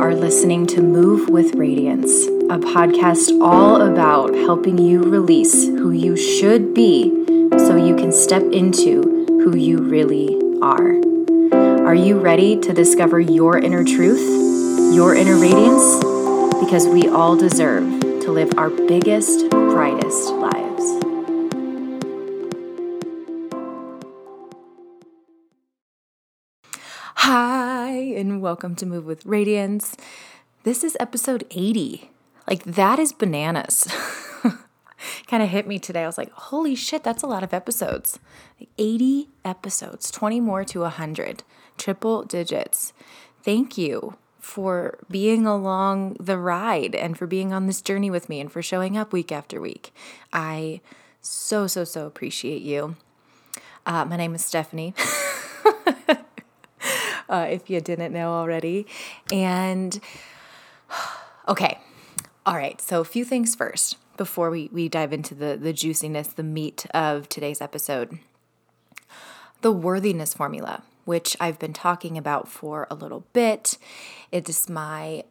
are listening to Move with Radiance, a podcast all about helping you release who you should be so you can step into who you really are. Are you ready to discover your inner truth, your inner radiance? Because we all deserve to live our biggest, brightest lives. Hi, and welcome to Move with Radiance. This is episode 80. Like, that is bananas. Kind of hit me today. I was like, holy shit, that's a lot of episodes. Like 80 episodes, 20 more to 100, triple digits. Thank you for being along the ride and for being on this journey with me and for showing up week after week. I so appreciate you. My name is Stephanie, if you didn't know already. And okay, all right, so a few things first before we dive into the juiciness, the meat of today's episode. The worthiness formula, which I've been talking about for a little bit. It's trying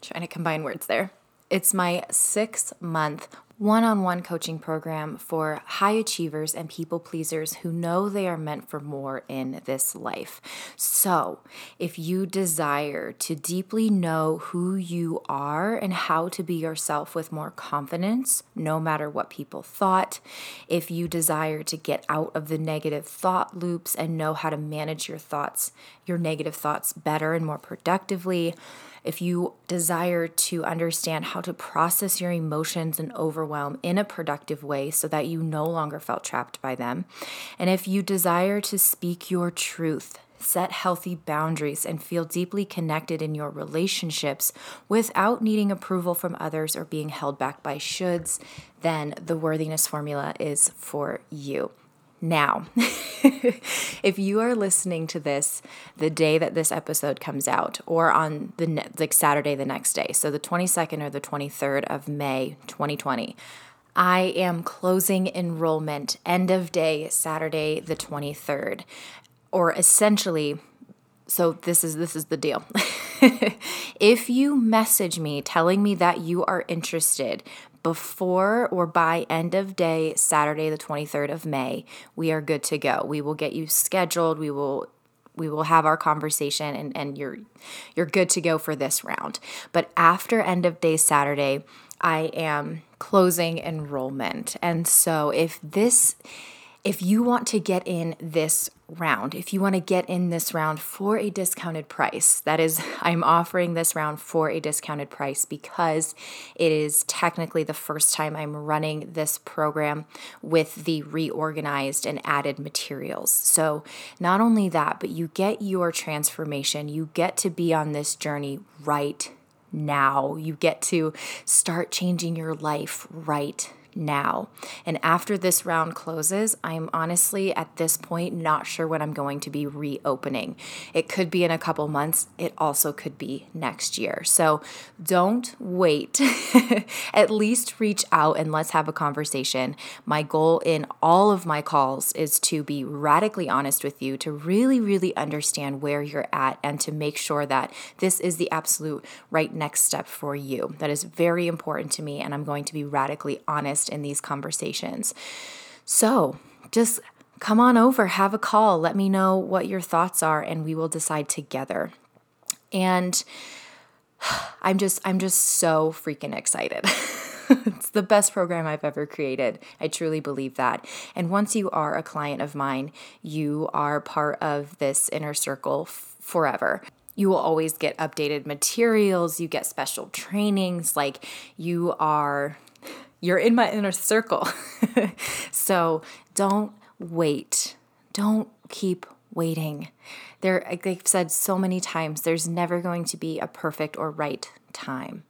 to combine words there. It's my 6-month one-on-one coaching program for high achievers and people pleasers who know they are meant for more in this life. So if you desire to deeply know who you are and how to be yourself with more confidence, no matter what people thought, if you desire to get out of the negative thought loops and know how to manage your thoughts, your negative thoughts better and more productively, if you desire to understand how to process your emotions and overwhelm in a productive way so that you no longer felt trapped by them, and if you desire to speak your truth, set healthy boundaries, and feel deeply connected in your relationships without needing approval from others or being held back by shoulds, then the worthiness formula is for you. Now, if you are listening to this the day that this episode comes out or on like Saturday the next day, so the 22nd or the 23rd of May 2020, I am closing enrollment end of day Saturday the 23rd, or essentially, so this is the deal. If you message me telling me that you are interested before or by end of day, Saturday, the 23rd of May, we are good to go. We will get you scheduled. We will have our conversation and you're good to go for this round. But after end of day Saturday, I am closing enrollment. And so if you want to get in this round, for a discounted price, that is, I'm offering this round for a discounted price because it is technically the first time I'm running this program with the reorganized and added materials. So not only that, but you get your transformation. You get to be on this journey right now. You get to start changing your life right now. And after this round closes, I'm honestly at this point not sure when I'm going to be reopening. It could be in a couple months. It also could be next year. So don't wait. At least reach out and let's have a conversation. My goal in all of my calls is to be radically honest with you, to really understand where you're at and to make sure that this is the absolute right next step for you. That is very important to me, and I'm going to be radically honest in these conversations. So just come on over, have a call, let me know what your thoughts are, and we will decide together. And I'm just so freaking excited. It's the best program I've ever created. I truly believe that. And once you are a client of mine, you are part of this inner circle forever. You will always get updated materials, you get special trainings, like you're in my inner circle. So don't wait. Don't keep waiting. Like I've said so many times, there's never going to be a perfect or right time.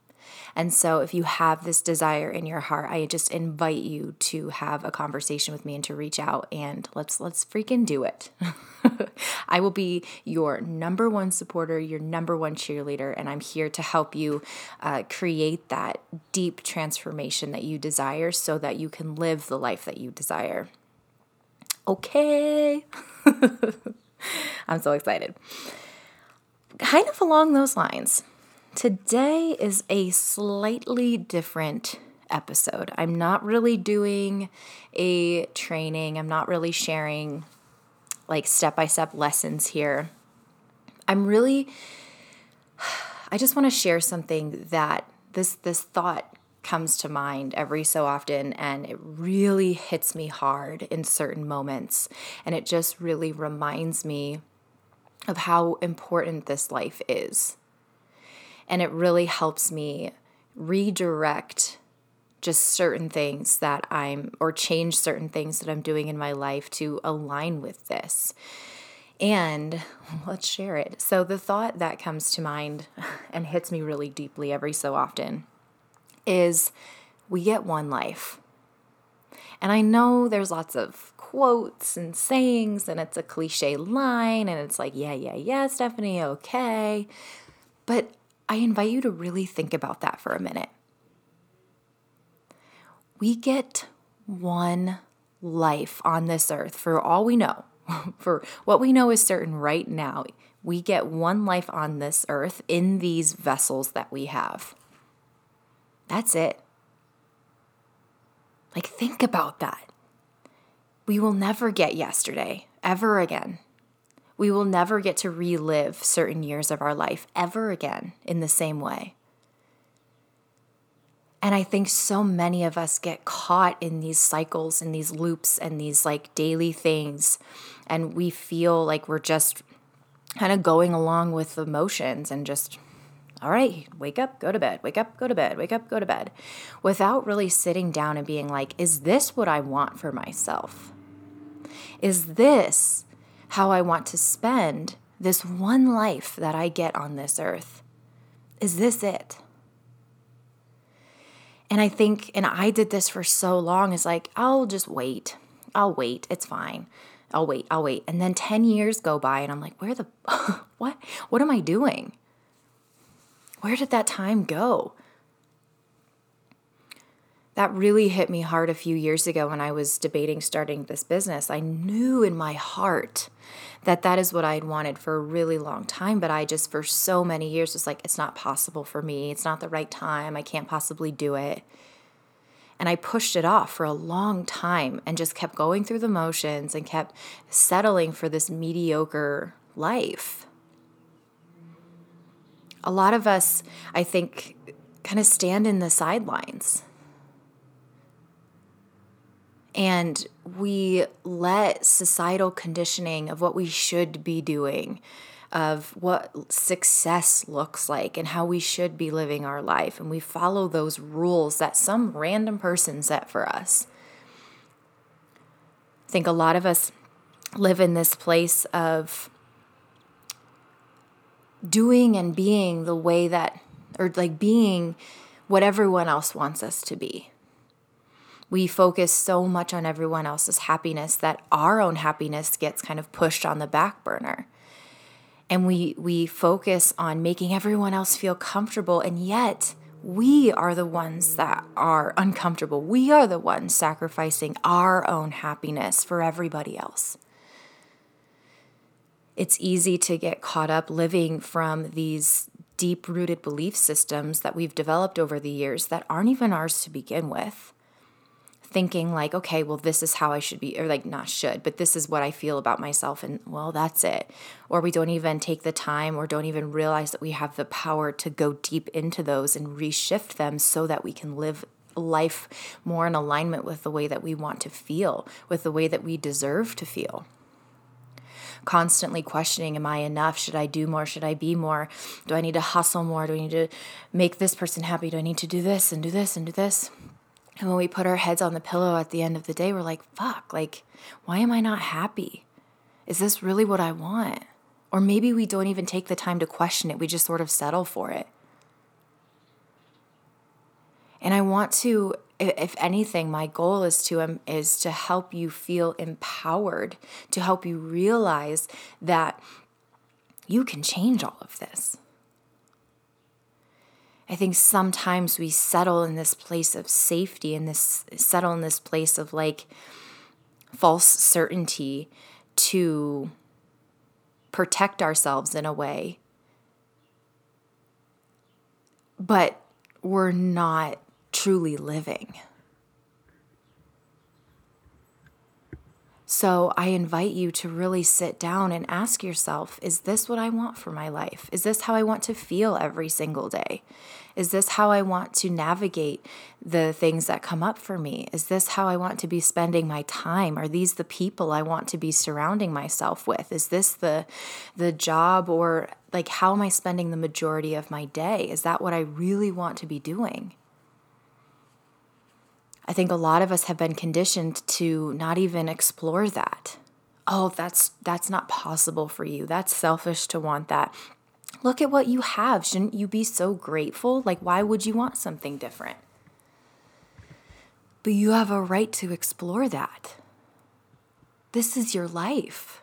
And so if you have this desire in your heart, I just invite you to have a conversation with me and to reach out and let's freaking do it. I will be your number one supporter, your number one cheerleader, and I'm here to help you create that deep transformation that you desire so that you can live the life that you desire. Okay. I'm so excited. kind of along those lines. Today is a slightly different episode. I'm not really doing a training. I'm not really sharing like step-by-step lessons here. I just want to share something that this thought comes to mind every so often, and it really hits me hard in certain moments. And it just really reminds me of how important this life is. And it really helps me redirect just certain things that or change certain things that I'm doing in my life to align with this. And let's share it. So the thought that comes to mind and hits me really deeply every so often is we get one life. And I know there's lots of quotes and sayings, and it's a cliche line, and it's like, yeah, Stephanie, okay. But I invite you to really think about that for a minute. We get one life on this earth for all we know. For what we know is certain right now, we get one life on this earth in these vessels that we have. That's it. Like, think about that. We will never get yesterday, ever again. We will never get to relive certain years of our life ever again in the same way. And I think so many of us get caught in these cycles and these loops and these like daily things. And we feel like we're just kind of going along with emotions and just, all right, wake up, go to bed, wake up, go to bed, wake up, go to bed, without really sitting down and being like, is this what I want for myself? Is this how I want to spend this one life that I get on this earth? Is this it? And I think, and I did this for so long, it's like, I'll just wait. I'll wait. It's fine. I'll wait. And then 10 years go by and I'm like, where the, what am I doing? Where did that time go? That really hit me hard a few years ago when I was debating starting this business. I knew in my heart that that is what I'd wanted for a really long time, but I just for so many years was like, it's not possible for me. It's not the right time. I can't possibly do it. And I pushed it off for a long time and just kept going through the motions and kept settling for this mediocre life. A lot of us, I think, kind of stand in the sidelines. And we let societal conditioning of what we should be doing, of what success looks like and how we should be living our life. And we follow those rules that some random person set for us. I think a lot of us live in this place of doing and being the way that, or like being what everyone else wants us to be. We focus so much on everyone else's happiness that our own happiness gets kind of pushed on the back burner. And we focus on making everyone else feel comfortable, and yet we are the ones that are uncomfortable. We are the ones sacrificing our own happiness for everybody else. It's easy to get caught up living from these deep-rooted belief systems that we've developed over the years that aren't even ours to begin with. Thinking like, okay, well, this is how I should be, or like not should, but this is what I feel about myself, and well, that's it. Or we don't even take the time or don't even realize that we have the power to go deep into those and reshift them so that we can live life more in alignment with the way that we want to feel, with the way that we deserve to feel. Constantly questioning, am I enough? Should I do more? Should I be more? Do I need to hustle more? Do I need to make this person happy? Do I need to do this and do this and do this? And when we put our heads on the pillow at the end of the day, we're like, fuck, like, why am I not happy? Is this really what I want? Or maybe we don't even take the time to question it. We just sort of settle for it. And I want to, if anything, my goal is to help you feel empowered, to help you realize that you can change all of this. I think sometimes we settle in this place of safety and settle in this place of like false certainty to protect ourselves in a way but we're not truly living. So I invite you to really sit down and ask yourself, is this what I want for my life? Is this how I want to feel every single day? Is this how I want to navigate the things that come up for me? Is this how I want to be spending my time? Are these the people I want to be surrounding myself with? Is this the job, or like, how am I spending the majority of my day? Is that what I really want to be doing? I think a lot of us have been conditioned to not even explore that. Oh, that's not possible for you. That's selfish to want that. Look at what you have. Shouldn't you be so grateful? Like, why would you want something different? But you have a right to explore that. This is your life.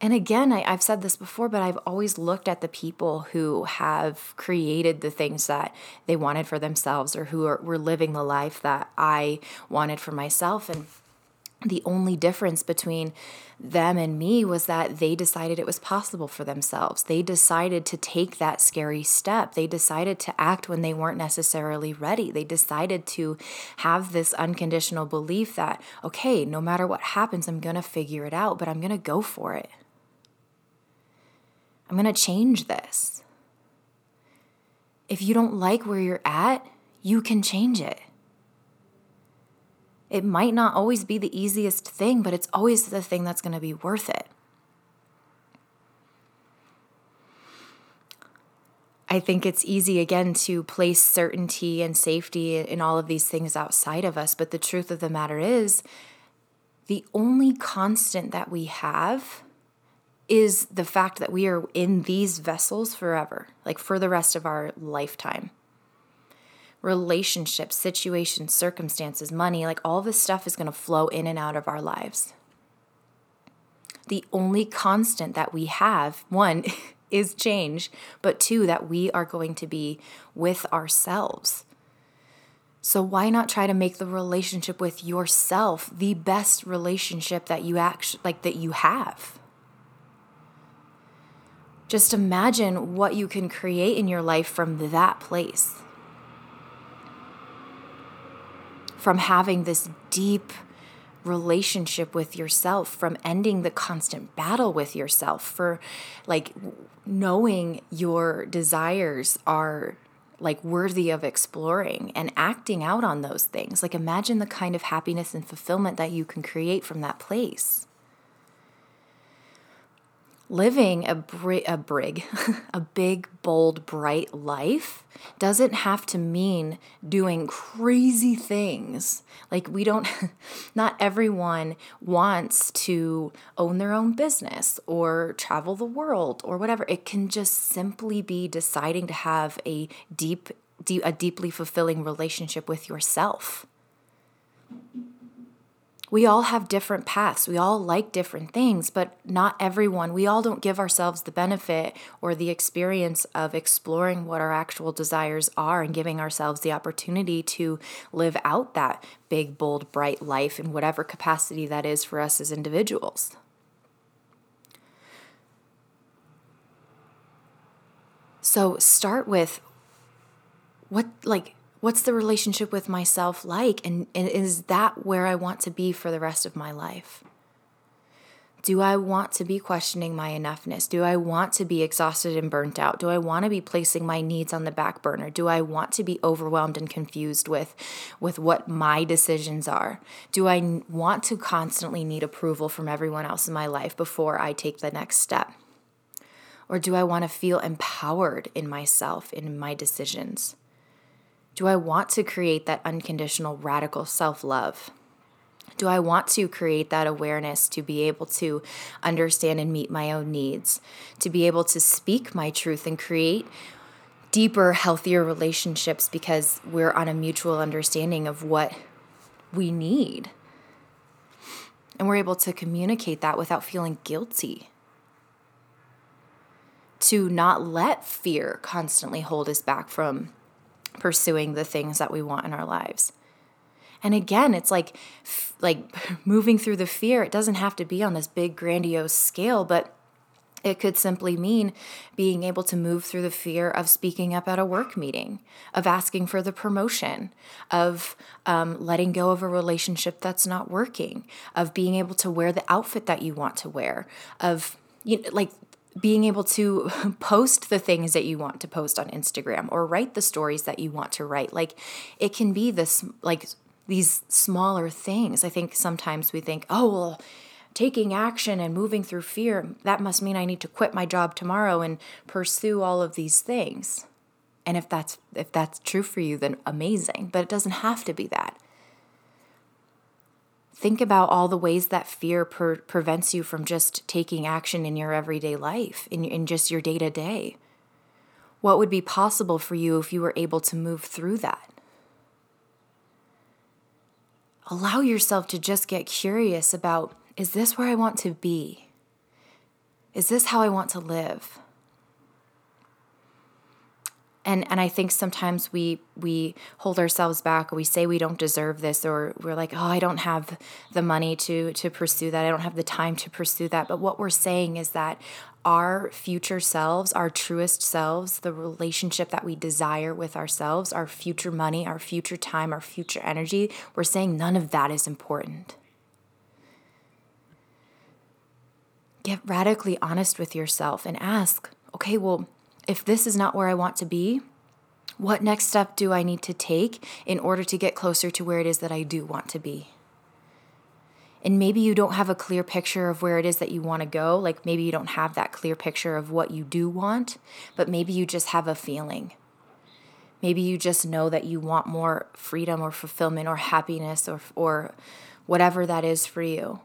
And again, I've said this before, but I've always looked at the people who have created the things that they wanted for themselves, or who were living the life that I wanted for myself. And the only difference between them and me was that they decided it was possible for themselves. They decided to take that scary step. They decided to act when they weren't necessarily ready. They decided to have this unconditional belief that, okay, no matter what happens, I'm going to figure it out, but I'm going to go for it. I'm going to change this. If you don't like where you're at, you can change it. It might not always be the easiest thing, but it's always the thing that's going to be worth it. I think it's easy, again, to place certainty and safety in all of these things outside of us, but the truth of the matter is, the only constant that we have is the fact that we are in these vessels forever, like for the rest of our lifetime. Relationships, situations, circumstances, money, like all this stuff is going to flow in and out of our lives. The only constant that we have, one, is change, but two, that we are going to be with ourselves. So why not try to make the relationship with yourself the best relationship that you that you have? Just imagine what you can create in your life from that place. From having this deep relationship with yourself, from ending the constant battle with yourself, for like knowing your desires are like worthy of exploring and acting out on those things. Like, imagine the kind of happiness and fulfillment that you can create from that place. Living a big, bold, bright life doesn't have to mean doing crazy things. Like, not everyone wants to own their own business or travel the world or whatever. It can just simply be deciding to have a deeply fulfilling relationship with yourself. We all have different paths. We all like different things, but not everyone. We all don't give ourselves the benefit or the experience of exploring what our actual desires are and giving ourselves the opportunity to live out that big, bold, bright life in whatever capacity that is for us as individuals. So start with what's the relationship with myself like? And is that where I want to be for the rest of my life? Do I want to be questioning my enoughness? Do I want to be exhausted and burnt out? Do I want to be placing my needs on the back burner? Do I want to be overwhelmed and confused with what my decisions are? Do I want to constantly need approval from everyone else in my life before I take the next step? Or do I want to feel empowered in myself, in my decisions? Do I want to create that unconditional, radical self-love? Do I want to create that awareness to be able to understand and meet my own needs, to be able to speak my truth and create deeper, healthier relationships because we're on a mutual understanding of what we need? And we're able to communicate that without feeling guilty. To not let fear constantly hold us back from pursuing the things that we want in our lives. And again, it's like moving through the fear. It doesn't have to be on this big, grandiose scale, but It could simply mean being able to move through the fear of speaking up at a work meeting, of asking for the promotion, of letting go of a relationship that's not working, of being able to wear the outfit that you want to wear, of being able to post the things that you want to post on Instagram or write the stories that you want to write. It can be this, these smaller things. I think sometimes we think, taking action and moving through fear, that must mean I need to quit my job tomorrow and pursue all of these things. And if that's true for you, then amazing. But it doesn't have to be that. Think about all the ways that fear prevents you from just taking action in your everyday life, in just your day-to-day. What would be possible for you if you were able to move through that? Allow yourself to just get curious about, is this where I want to be? Is this how I want to live? And I think sometimes we hold ourselves back, or we say we don't deserve this, or we're like, I don't have the money to pursue that. I don't have the time to pursue that. But what we're saying is that our future selves, our truest selves, the relationship that we desire with ourselves, our future money, our future time, our future energy, we're saying none of that is important. Get radically honest with yourself and ask, if this is not where I want to be, what next step do I need to take in order to get closer to where it is that I do want to be? And maybe you don't have a clear picture of where it is that you want to go. Maybe you don't have that clear picture of what you do want, but maybe you just have a feeling. Maybe you just know that you want more freedom or fulfillment or happiness or whatever that is for you.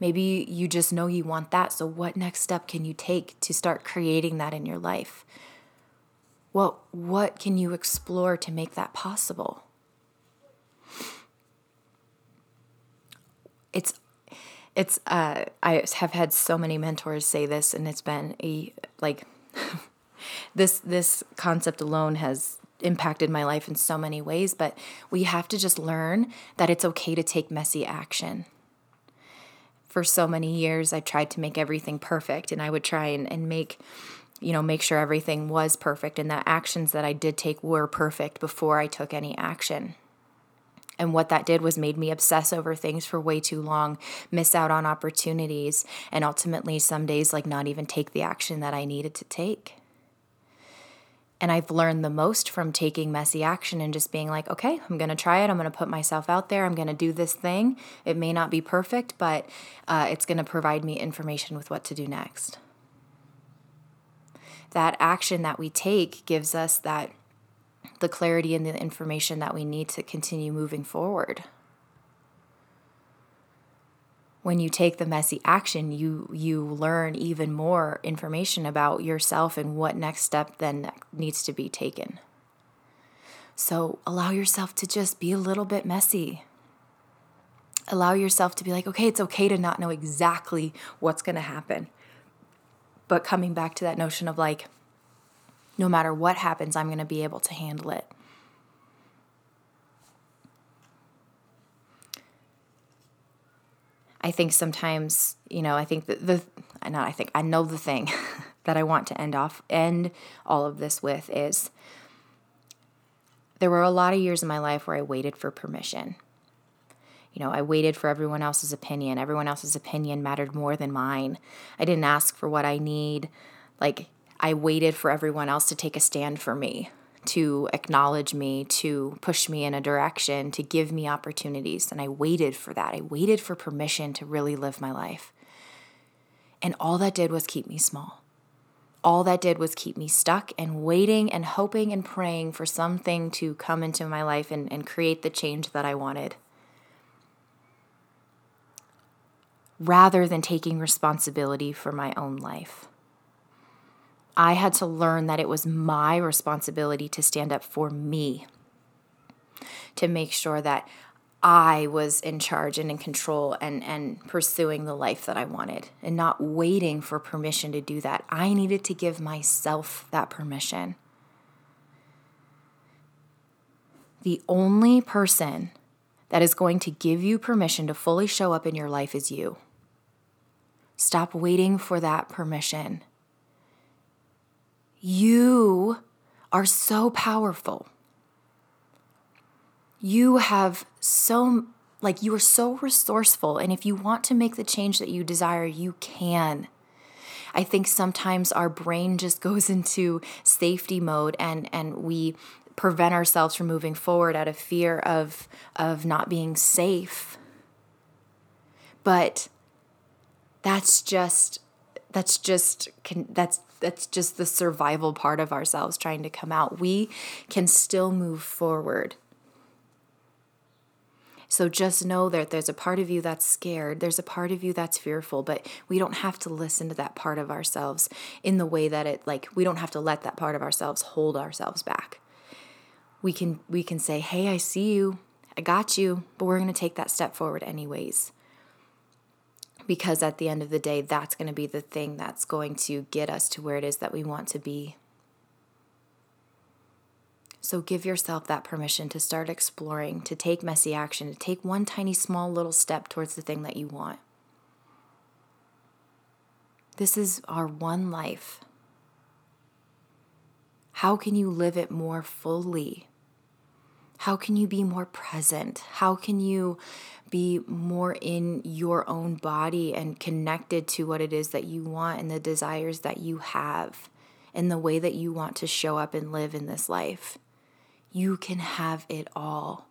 Maybe you just know you want that, so what next step can you take to start creating that in your life? Well, what can you explore to make that possible? I have had so many mentors say this, and it's been this concept alone has impacted my life in so many ways, but we have to just learn that it's okay to take messy action. For so many years, I tried to make everything perfect, and I would try and make sure everything was perfect and that actions that I did take were perfect before I took any action. And what that did was made me obsess over things for way too long, miss out on opportunities, and ultimately some days not even take the action that I needed to take. And I've learned the most from taking messy action and just being I'm going to try it. I'm going to put myself out there. I'm going to do this thing. It may not be perfect, but it's going to provide me information with what to do next. That action that we take gives us the clarity and the information that we need to continue moving forward. When you take the messy action, you learn even more information about yourself and what next step then needs to be taken. So allow yourself to just be a little bit messy. Allow yourself to be it's okay to not know exactly what's going to happen. But coming back to that notion of no matter what happens, I'm going to be able to handle it. I think sometimes, I know the thing that I want to end all of this with is there were a lot of years in my life where I waited for permission. I waited for everyone else's opinion. Everyone else's opinion mattered more than mine. I didn't ask for what I need. I waited for everyone else to take a stand for me, to acknowledge me, to push me in a direction, to give me opportunities. And I waited for that. I waited for permission to really live my life. And all that did was keep me small. All that did was keep me stuck and waiting and hoping and praying for something to come into my life and create the change that I wanted. Rather than taking responsibility for my own life. I had to learn that it was my responsibility to stand up for me, to make sure that I was in charge and in control and pursuing the life that I wanted and not waiting for permission to do that. I needed to give myself that permission. The only person that is going to give you permission to fully show up in your life is you. Stop waiting for that permission. You are so powerful. You are so resourceful. And if you want to make the change that you desire, you can. I think sometimes our brain just goes into safety mode and we prevent ourselves from moving forward out of fear of not being safe. But that's just the survival part of ourselves trying to come out. We can still move forward. So just know that there's a part of you that's scared. There's a part of you that's fearful, but we don't have to listen to that part of ourselves in the way that we don't have to let that part of ourselves hold ourselves back. We can say, hey, I see you. I got you. But we're going to take that step forward anyways. Because at the end of the day, that's going to be the thing that's going to get us to where it is that we want to be. So give yourself that permission to start exploring, to take messy action, to take one tiny small little step towards the thing that you want. This is our one life. How can you live it more fully? How can you be more present? How can you be more in your own body and connected to what it is that you want and the desires that you have and the way that you want to show up and live in this life? You can have it all.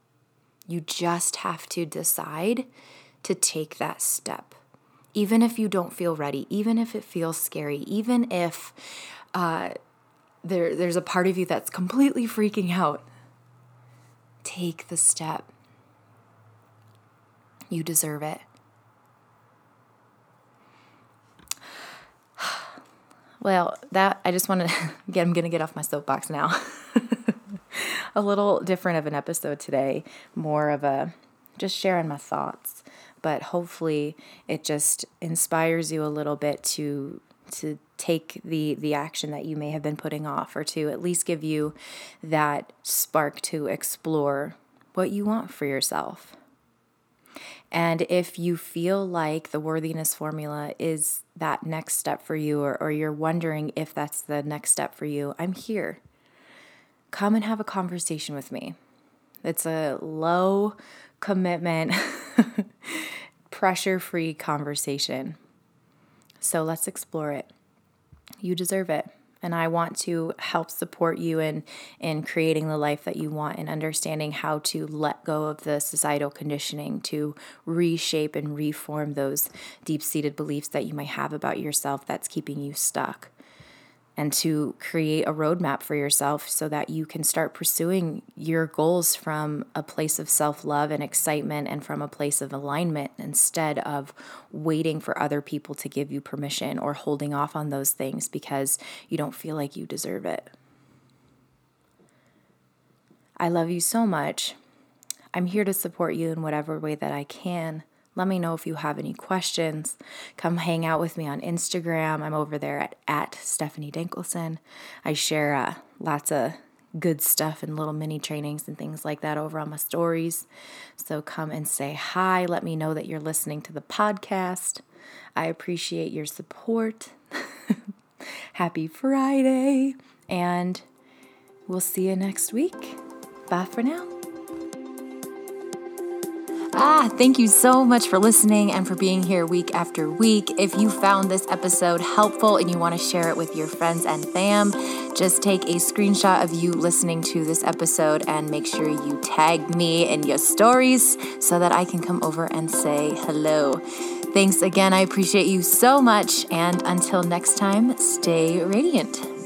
You just have to decide to take that step. Even if you don't feel ready, even if it feels scary, even if there's a part of you that's completely freaking out, take the step. You deserve it. Well, I'm going to get off my soapbox now. A little different of an episode today, more of just sharing my thoughts, but hopefully it just inspires you a little bit to take the action that you may have been putting off, or to at least give you that spark to explore what you want for yourself. And if you feel like the worthiness formula is that next step for you, or you're wondering if that's the next step for you, I'm here. Come and have a conversation with me. It's a low commitment, pressure-free conversation. So let's explore it. You deserve it. And I want to help support you in creating the life that you want and understanding how to let go of the societal conditioning to reshape and reform those deep-seated beliefs that you might have about yourself that's keeping you stuck, and to create a roadmap for yourself so that you can start pursuing your goals from a place of self-love and excitement and from a place of alignment, instead of waiting for other people to give you permission or holding off on those things because you don't feel like you deserve it. I love you so much. I'm here to support you in whatever way that I can. Let me know if you have any questions. Come hang out with me on Instagram. I'm over there at Stephanie Dinkelson. I share lots of good stuff and little mini trainings and things like that over on my stories. So come and say hi. Let me know that you're listening to the podcast. I appreciate your support. Happy Friday. And we'll see you next week. Bye for now. Thank you so much for listening and for being here week after week. If you found this episode helpful and you want to share it with your friends and fam, just take a screenshot of you listening to this episode and make sure you tag me in your stories so that I can come over and say hello. Thanks again. I appreciate you so much. And until next time, stay radiant.